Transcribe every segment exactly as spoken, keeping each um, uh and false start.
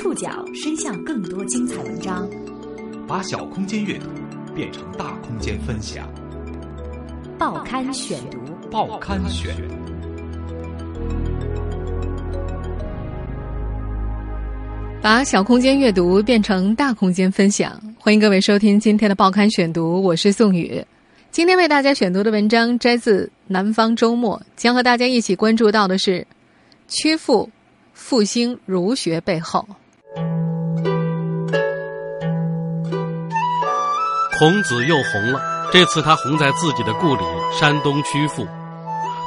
触角伸向更多精彩文章，把小空间阅读变成大空间分享。报刊选读，报刊选。把小空间阅读变成大空间分享，欢迎各位收听今天的报刊选读，我是宋宇。今天为大家选读的文章摘自《南方周末》，将和大家一起关注到的是曲阜复兴儒学背后。孔子又红了，这次他红在自己的故里山东曲阜。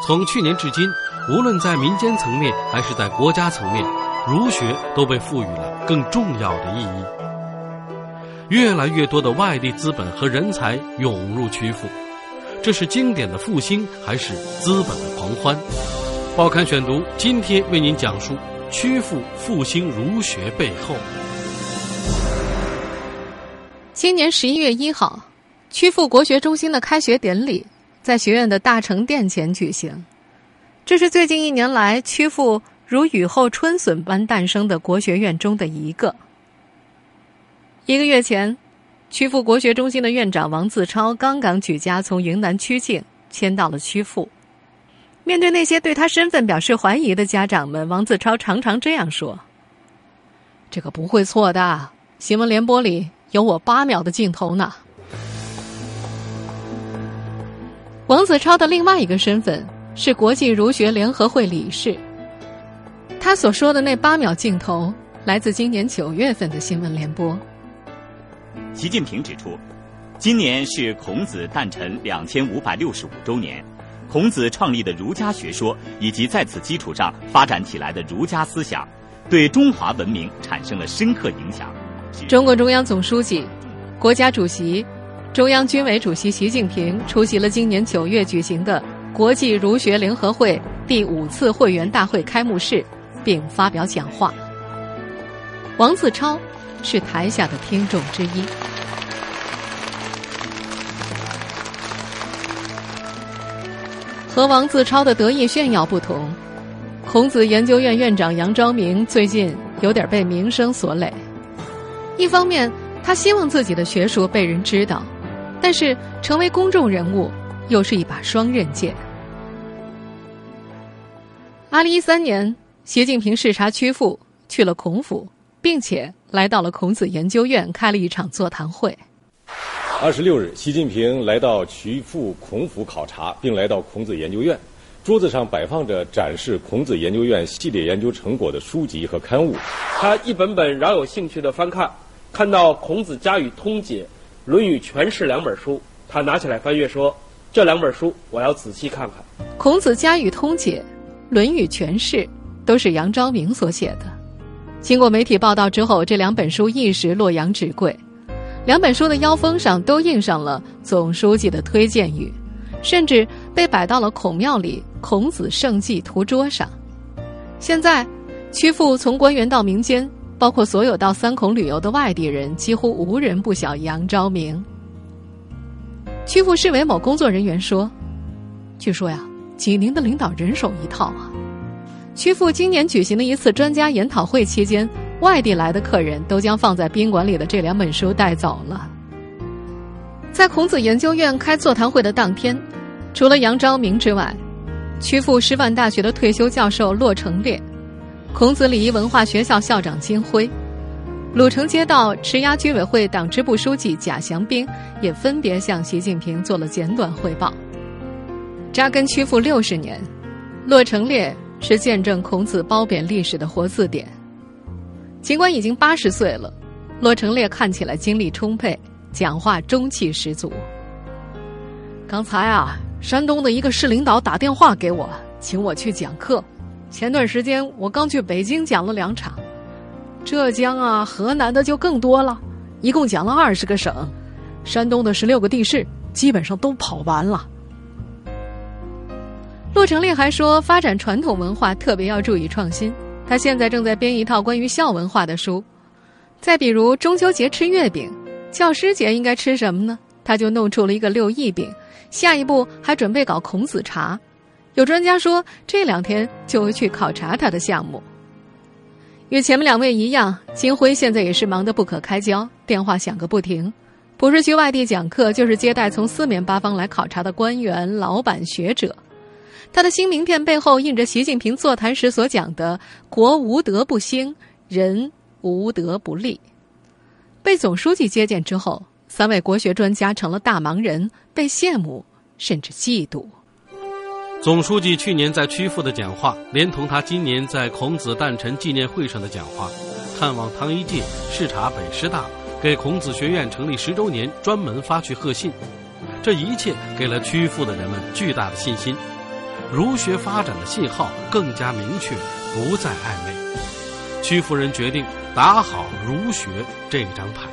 从去年至今，无论在民间层面还是在国家层面，儒学都被赋予了更重要的意义。越来越多的外地资本和人才涌入曲阜，这是经典的复兴还是资本的狂欢？报刊选读今天为您讲述曲阜复兴儒学背后。今年十一月一号，曲阜国学中心的开学典礼在学院的大成殿前举行，这是最近一年来曲阜如雨后春笋般诞生的国学院中的一个。一个月前，曲阜国学中心的院长王自超刚刚举家从云南曲靖迁到了曲阜。面对那些对他身份表示怀疑的家长们，王自超常常这样说：这个不会错的，新闻联播里有我八秒的镜头呢。王自超的另外一个身份是国际儒学联合会理事，他所说的那八秒镜头来自今年九月份的新闻联播。习近平指出，今年是孔子诞辰两千五百六十五周年，孔子创立的儒家学说以及在此基础上发展起来的儒家思想，对中华文明产生了深刻影响。中共中央总书记、国家主席、中央军委主席习近平出席了今年九月举行的国际儒学联合会第五次会员大会开幕式，并发表讲话。王自超是台下的听众之一。和王自超的得意炫耀不同，孔子研究院院长杨昭明最近有点被名声所累。一方面，他希望自己的学术被人知道，但是成为公众人物又是一把双刃剑。二零一三年，习近平视察曲阜，去了孔府，并且来到了孔子研究院，开了一场座谈会。二十六日，习近平来到曲阜孔府考察，并来到孔子研究院。桌子上摆放着展示孔子研究院系列研究成果的书籍和刊物，他一本本饶有兴趣地翻看，看到《孔子家语通解》《论语全释》两本书，他拿起来翻阅，说：“这两本书我要仔细看看。”《孔子家语通解》《论语全释》都是杨昭明所写的。经过媒体报道之后，这两本书一时洛阳纸贵。两本书的腰封上都印上了总书记的推荐语，甚至被摆到了孔庙里孔子圣迹图桌上。现在，曲阜从官员到民间，包括所有到三孔旅游的外地人，几乎无人不晓杨昭明。曲阜市委某工作人员说：“据说呀，济宁的领导人手一套啊。”曲阜今年举行的一次专家研讨会期间，外地来的客人都将放在宾馆里的这两本书带走了。在孔子研究院开座谈会的当天，除了杨昭明之外，曲阜师范大学的退休教授骆成烈、孔子礼仪文化学校校长金辉、鲁城街道池衙居委会党支部书记贾祥兵也分别向习近平做了简短汇报。扎根曲阜六十年，骆成烈是见证孔子褒贬历史的活字典。尽管已经八十岁了，骆成烈看起来精力充沛，讲话中气十足。刚才啊，山东的一个市领导打电话给我，请我去讲课。前段时间我刚去北京讲了两场，浙江啊、河南的就更多了，一共讲了二十个省，山东的十六个地市基本上都跑完了。骆成烈还说，发展传统文化特别要注意创新。他现在正在编一套关于孝文化的书，再比如中秋节吃月饼，教师节应该吃什么呢？他就弄出了一个六艺饼，下一步还准备搞孔子茶。有专家说，这两天就会去考察他的项目。与前面两位一样，金辉现在也是忙得不可开交，电话响个不停，不是去外地讲课，就是接待从四面八方来考察的官员、老板、学者。他的新名片背后印着习近平座谈时所讲的“国无德不兴，人无德不立”。被总书记接见之后，三位国学专家成了大忙人，被羡慕甚至嫉妒。总书记去年在曲阜的讲话，连同他今年在孔子诞辰纪念会上的讲话，探望汤一介，视察北师大，给孔子学院成立十周年专门发去贺信，这一切给了曲阜的人们巨大的信心，儒学发展的信号更加明确，不再暧昧。曲阜人决定打好儒学这张牌。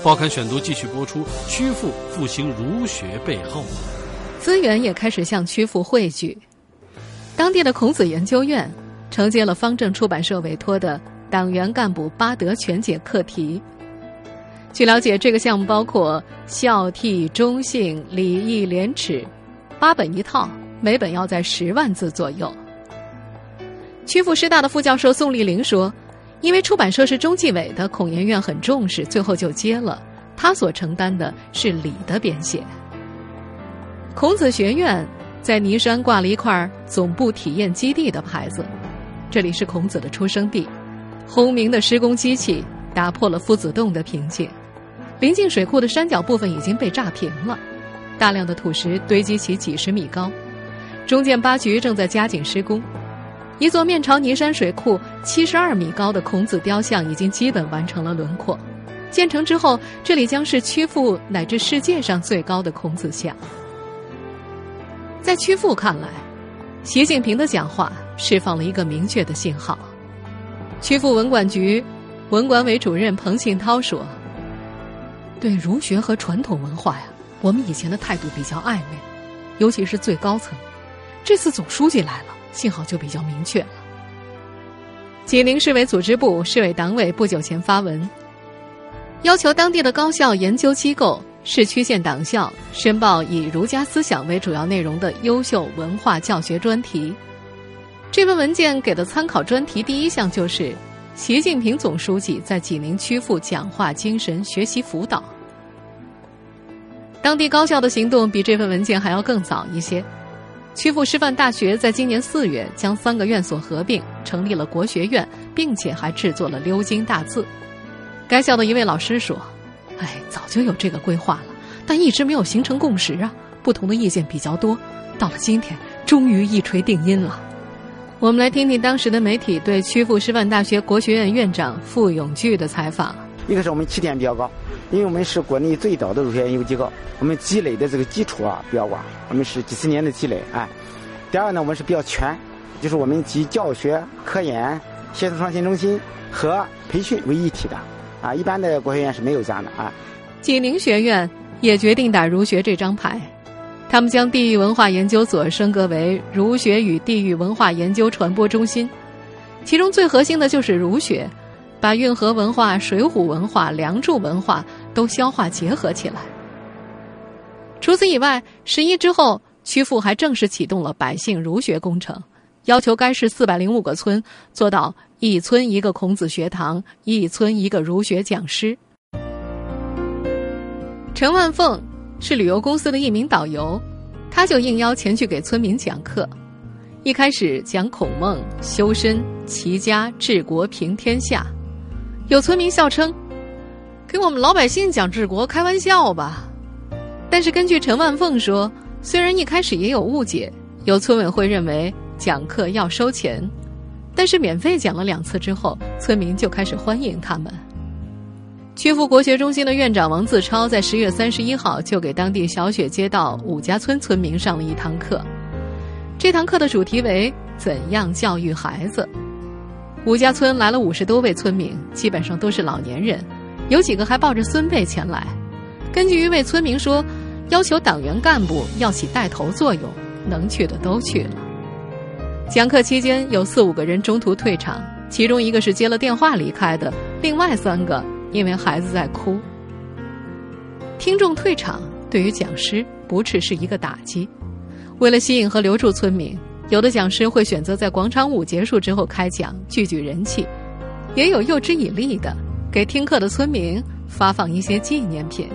报刊选读继续播出，曲阜复兴儒学背后，资源也开始向曲阜汇聚。当地的孔子研究院承接了方正出版社委托的党员干部八德全解课题。据了解，这个项目包括孝悌忠信礼义廉耻八本一套，每本要在十万字左右。曲阜师大的副教授宋丽玲说，因为出版社是中纪委的，孔研院很重视，最后就接了。他所承担的是礼的编写。孔子学院在尼山挂了一块总部体验基地的牌子，这里是孔子的出生地。轰鸣的施工机器打破了夫子洞的平静，临近水库的山脚部分已经被炸平了，大量的土石堆积起几十米高。中建八局正在加紧施工，一座面朝尼山水库七十二米高的孔子雕像已经基本完成了轮廓。建成之后，这里将是曲阜乃至世界上最高的孔子像。在曲阜看来，习近平的讲话释放了一个明确的信号。曲阜文管局文管委主任彭信涛说，对儒学和传统文化呀，我们以前的态度比较暧昧，尤其是最高层。这次总书记来了，信号就比较明确了。济宁市委组织部、市委党委不久前发文，要求当地的高校、研究机构、市区县党校申报以儒家思想为主要内容的优秀文化教学专题。这份文件给的参考专题第一项就是习近平总书记在济宁曲阜讲话精神学习辅导。当地高校的行动比这份文件还要更早一些。曲阜师范大学在今年四月将三个院所合并，成立了国学院，并且还制作了鎏金大字。该校的一位老师说，哎，早就有这个规划了，但一直没有形成共识啊，不同的意见比较多，到了今天终于一锤定音了。我们来听听当时的媒体对曲阜师范大学国学院院长傅永聚的采访。一个是我们起点比较高，因为我们是国内最早的儒学研究机构，我们积累的这个基础啊比较广，我们是几十年的积累。哎，第二呢，我们是比较全，就是我们集教学、科研、协同创新中心和培训为一体的啊，一般的国学院是没有这样的啊。济宁学院也决定打儒学这张牌，他们将地域文化研究所升格为儒学与地域文化研究传播中心，其中最核心的就是儒学，把运河文化、水浒文化、梁祝文化都消化结合起来。除此以外，十一之后，曲阜还正式启动了百姓儒学工程，要求该市四百零五个村做到一村一个孔子学堂，一村一个儒学讲师。陈万凤是旅游公司的一名导游，他就应邀前去给村民讲课。一开始讲孔孟、修身、齐家、治国、平天下，有村民笑称：“给我们老百姓讲治国，开玩笑吧。”但是根据陈万凤说，虽然一开始也有误解，有村委会认为讲课要收钱。但是免费讲了两次之后，村民就开始欢迎他们。曲阜国学中心的院长王自超在十月三十一号就给当地小雪街道五家村村民上了一堂课，这堂课的主题为“怎样教育孩子”。五家村来了五十多位村民，基本上都是老年人，有几个还抱着孙辈前来。根据一位村民说，要求党员干部要起带头作用，能去的都去了。讲课期间有四五个人中途退场，其中一个是接了电话离开的，另外三个因为孩子在哭。听众退场对于讲师不啻是一个打击，为了吸引和留住村民，有的讲师会选择在广场舞结束之后开讲，聚聚人气，也有诱之以利的，给听课的村民发放一些纪念品。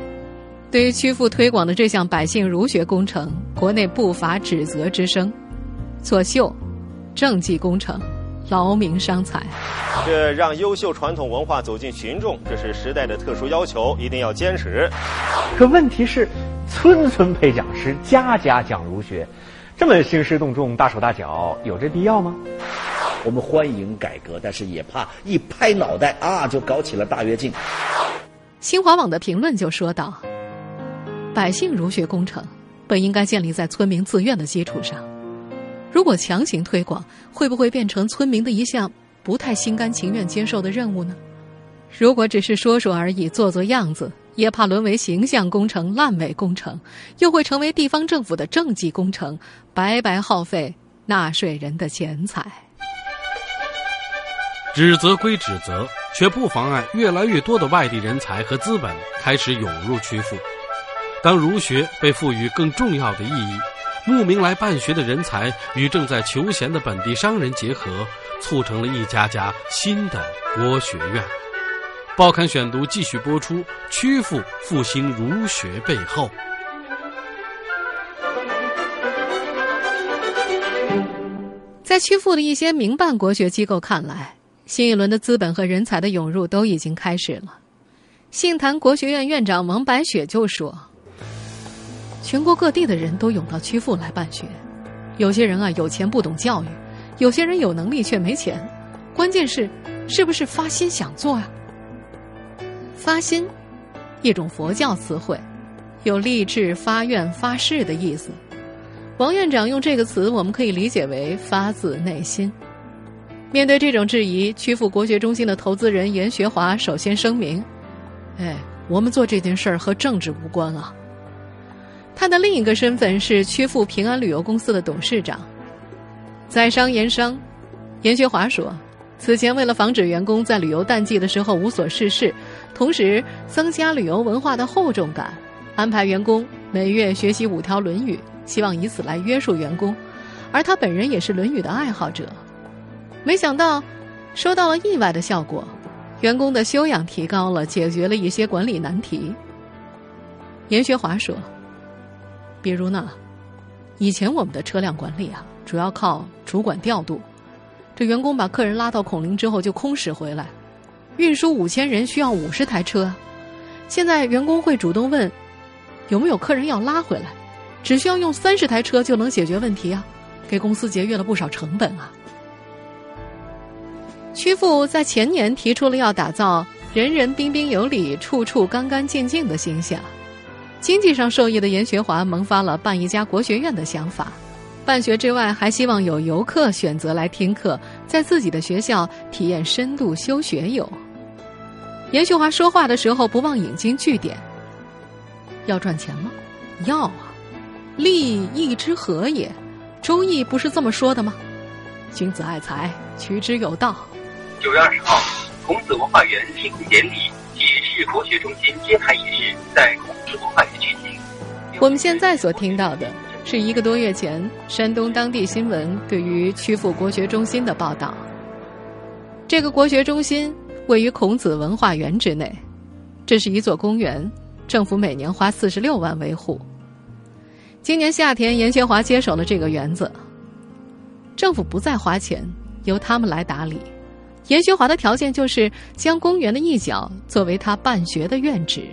对于曲阜推广的这项百姓儒学工程，国内不乏指责之声。作秀、政绩工程、劳民伤财，这让优秀传统文化走进群众，这是时代的特殊要求，一定要坚持。可问题是，村村配讲师，家家讲儒学，这么兴师动众、大手大脚，有这必要吗？我们欢迎改革，但是也怕一拍脑袋啊，就搞起了大跃进。新华网的评论就说道：“百姓儒学工程本应该建立在村民自愿的基础上。”如果强行推广，会不会变成村民的一项不太心甘情愿接受的任务呢？如果只是说说而已，做做样子，也怕沦为形象工程、烂尾工程，又会成为地方政府的政绩工程，白白耗费纳税人的钱财。指责归指责，却不妨碍越来越多的外地人才和资本开始涌入曲阜。当儒学被赋予更重要的意义，慕名来办学的人才与正在求贤的本地商人结合，促成了一家家新的国学院。报刊选读继续播出：曲阜复兴儒学背后。在曲阜的一些民办国学机构看来，新一轮的资本和人才的涌入都已经开始了。杏坛国学院院长王白雪就说，全国各地的人都涌到曲阜来办学，有些人啊有钱不懂教育，有些人有能力却没钱，关键是是不是发心想做啊？发心，一种佛教词汇，有立志、发愿、发誓的意思。王院长用这个词，我们可以理解为发自内心。面对这种质疑，曲阜国学中心的投资人严学华首先声明：“哎，我们做这件事儿和政治无关啊。”他的另一个身份是曲阜平安旅游公司的董事长，在商言商。严学华说，此前为了防止员工在旅游淡季的时候无所事事，同时增加旅游文化的厚重感，安排员工每月学习五条《论语》，希望以此来约束员工。而他本人也是《论语》的爱好者，没想到收到了意外的效果，员工的修养提高了，解决了一些管理难题。严学华说，比如呢，以前我们的车辆管理啊，主要靠主管调度，这员工把客人拉到孔林之后就空驶回来，运输五千人需要五十台车。现在员工会主动问，有没有客人要拉回来，只需要用三十台车就能解决问题啊，给公司节约了不少成本啊。曲阜在前年提出了要打造人人彬彬有礼、处处干干净净的形象。经济上受益的严学华萌发了办一家国学院的想法，办学之外还希望有游客选择来听课，在自己的学校体验深度修学游。严学华说话的时候不忘引经据典，要赚钱吗？要啊，利益之和也，周易不是这么说的吗？君子爱财，取之有道。九月二十号，孔子文化园庆祝典礼及市国学中心揭牌仪式在孔子文化园举行。我们现在所听到的是一个多月前山东当地新闻对于曲阜国学中心的报道。这个国学中心位于孔子文化园之内，这是一座公园，政府每年花四十六万维护。今年夏天，严学华接手了这个园子，政府不再花钱，由他们来打理。严学华的条件就是将公园的一角作为他办学的院址。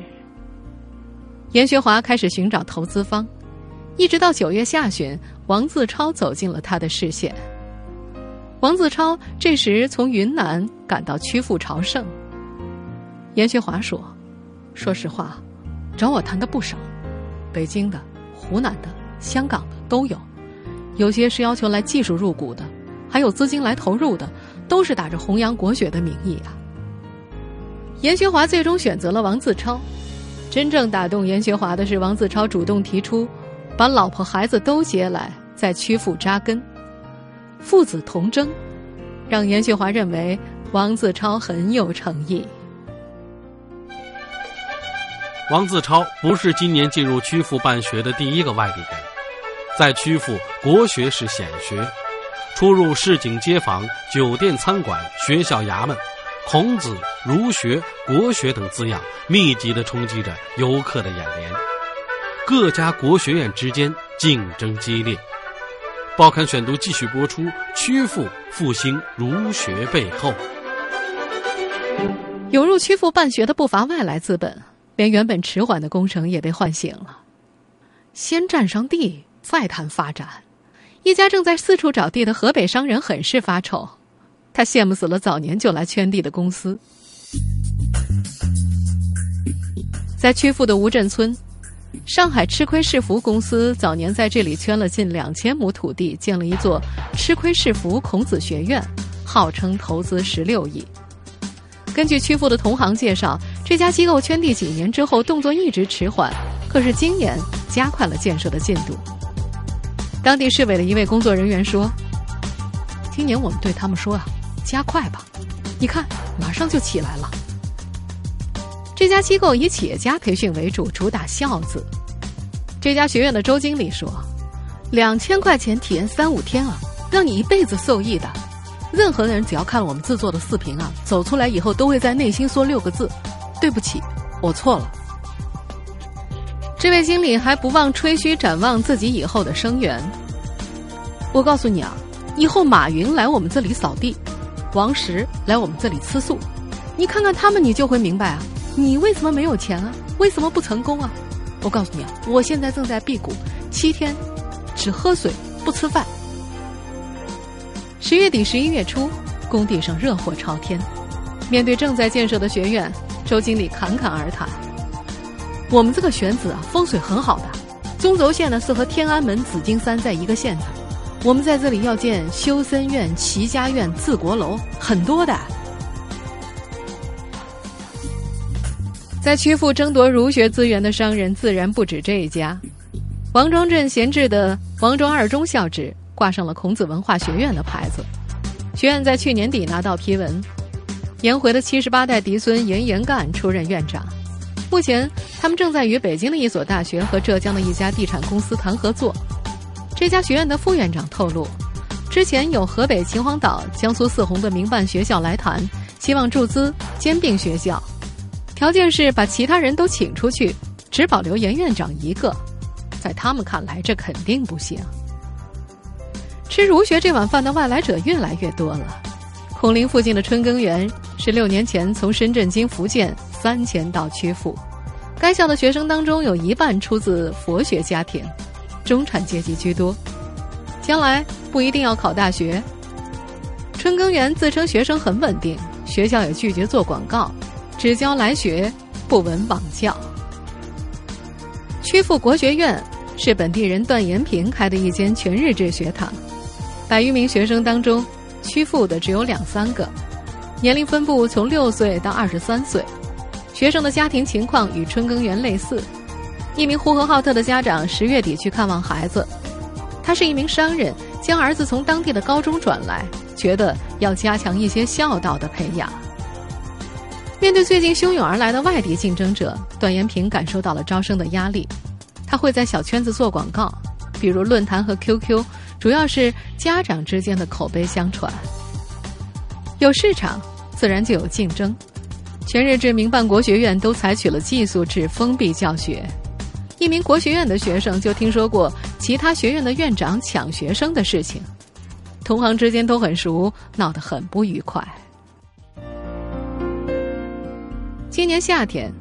严学华开始寻找投资方，一直到九月下旬，王自超走进了他的视线。王自超这时从云南赶到曲阜朝圣。严学华说，说实话，找我谈的不少，北京的、湖南的、香港的都有，有些是要求来技术入股的，还有资金来投入的，都是打着弘扬国学的名义啊。严学华最终选择了王自超。真正打动严学华的是，王自超主动提出把老婆孩子都接来在曲阜扎根，父子同争，让严学华认为王自超很有诚意。王自超不是今年进入曲阜办学的第一个外地人，在曲阜国学是显学，出入市井街坊、酒店餐馆、学校衙门，孔子、儒学、国学等字样密集地冲击着游客的眼帘，各家国学院之间竞争激烈。报刊选读继续播出：曲阜复兴儒学背后。涌入曲阜办学的不乏外来资本，连原本迟缓的工程也被唤醒了。先占上地，再谈发展。一家正在四处找地的河北商人很是发愁，他羡慕死了早年就来圈地的公司。在曲阜的吴镇村，上海吃亏是福公司早年在这里圈了近两千亩土地，建了一座吃亏是福孔子学院，号称投资十六亿。根据曲阜的同行介绍，这家机构圈地几年之后动作一直迟缓，可是今年加快了建设的进度。当地市委的一位工作人员说：“今年我们对他们说啊，加快吧，你看马上就起来了。”这家机构以企业家培训为主，主打孝字。这家学院的周经理说：“两千块钱体验三五天啊，让你一辈子受益的。任何人只要看了我们制作的视频啊，走出来以后都会在内心说六个字：对不起，我错了。”这位经理还不忘吹嘘展望自己以后的生源：“我告诉你啊，以后马云来我们这里扫地，王石来我们这里吃素，你看看他们，你就会明白啊。你为什么没有钱啊？为什么不成功啊？我告诉你啊，我现在正在辟谷，七天，只喝水不吃饭。”十月底十一月初，工地上热火朝天。面对正在建设的学院，周经理侃侃而谈：“我们这个选址啊，风水很好的，中轴线呢是和天安门、紫金山在一个线的。我们在这里要建修身院、齐家院、治国楼，很多的。”在曲阜争夺儒学资源的商人自然不止这一家。王庄镇闲置的王庄二中校址挂上了孔子文化学院的牌子，学院在去年底拿到批文，颜回的七十八代嫡孙颜延干出任院长。目前他们正在与北京的一所大学和浙江的一家地产公司谈合作。这家学院的副院长透露，之前有河北秦皇岛、江苏四洪的民办学校来谈，希望注资兼并学校，条件是把其他人都请出去，只保留严院长一个。在他们看来，这肯定不行。吃儒学这碗饭的外来者越来越多了。孔林附近的春耕园是六年前从深圳经福建三迁到曲阜，该校的学生当中有一半出自佛学家庭，中产阶级居多，将来不一定要考大学。春耕园自称学生很稳定，学校也拒绝做广告，只教来学，不闻往教。曲阜国学院是本地人段延平开的一间全日制学堂，百余名学生当中，曲阜的只有两三个，年龄分布从六岁到二十三岁。学生的家庭情况与春耕园类似。一名呼和浩特的家长十月底去看望孩子，他是一名商人，将儿子从当地的高中转来，觉得要加强一些孝道的培养。面对最近汹涌而来的外地竞争者，段延平感受到了招生的压力。他会在小圈子做广告，比如论坛和 Q Q， 主要是家长之间的口碑相传。有市场，自然就有竞争。全日制民办国学院都采取了寄宿制封闭教学。一名国学院的学生就听说过其他学院的院长抢学生的事情，同行之间都很熟，闹得很不愉快。今年夏天，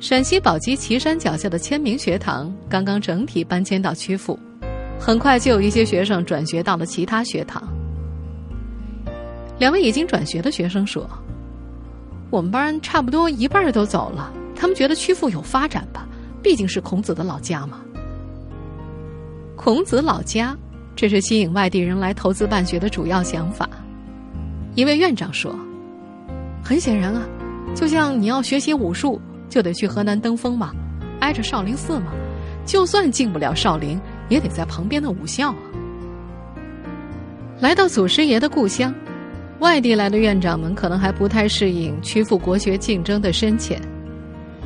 陕西宝鸡岐山脚下的千明学堂刚刚整体搬迁到曲阜，很快就有一些学生转学到了其他学堂。两位已经转学的学生说：“我们班差不多一半都走了，他们觉得曲阜有发展吧，毕竟是孔子的老家嘛。”孔子老家，这是吸引外地人来投资办学的主要想法。一位院长说：“很显然啊，就像你要学习武术，就得去河南登封嘛，挨着少林寺嘛，就算进不了少林，也得在旁边的武校啊。”来到祖师爷的故乡，外地来的院长们可能还不太适应曲阜国学竞争的深浅。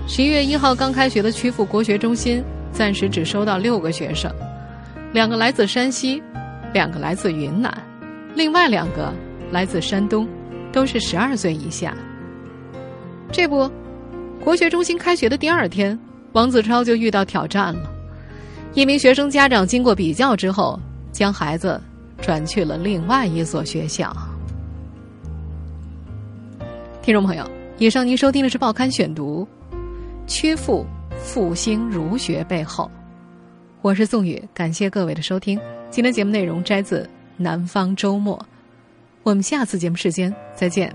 十一月一号刚开学的曲阜国学中心，暂时只收到六个学生，两个来自山西，两个来自云南，另外两个来自山东，都是十二岁以下。这不，国学中心开学的第二天，王子超就遇到挑战了。一名学生家长经过比较之后，将孩子转去了另外一所学校。听众朋友，以上您收听的是《报刊选读》，曲阜复兴儒学背后，我是宋宇，感谢各位的收听。今天节目内容摘自《南方周末》，我们下次节目时间再见。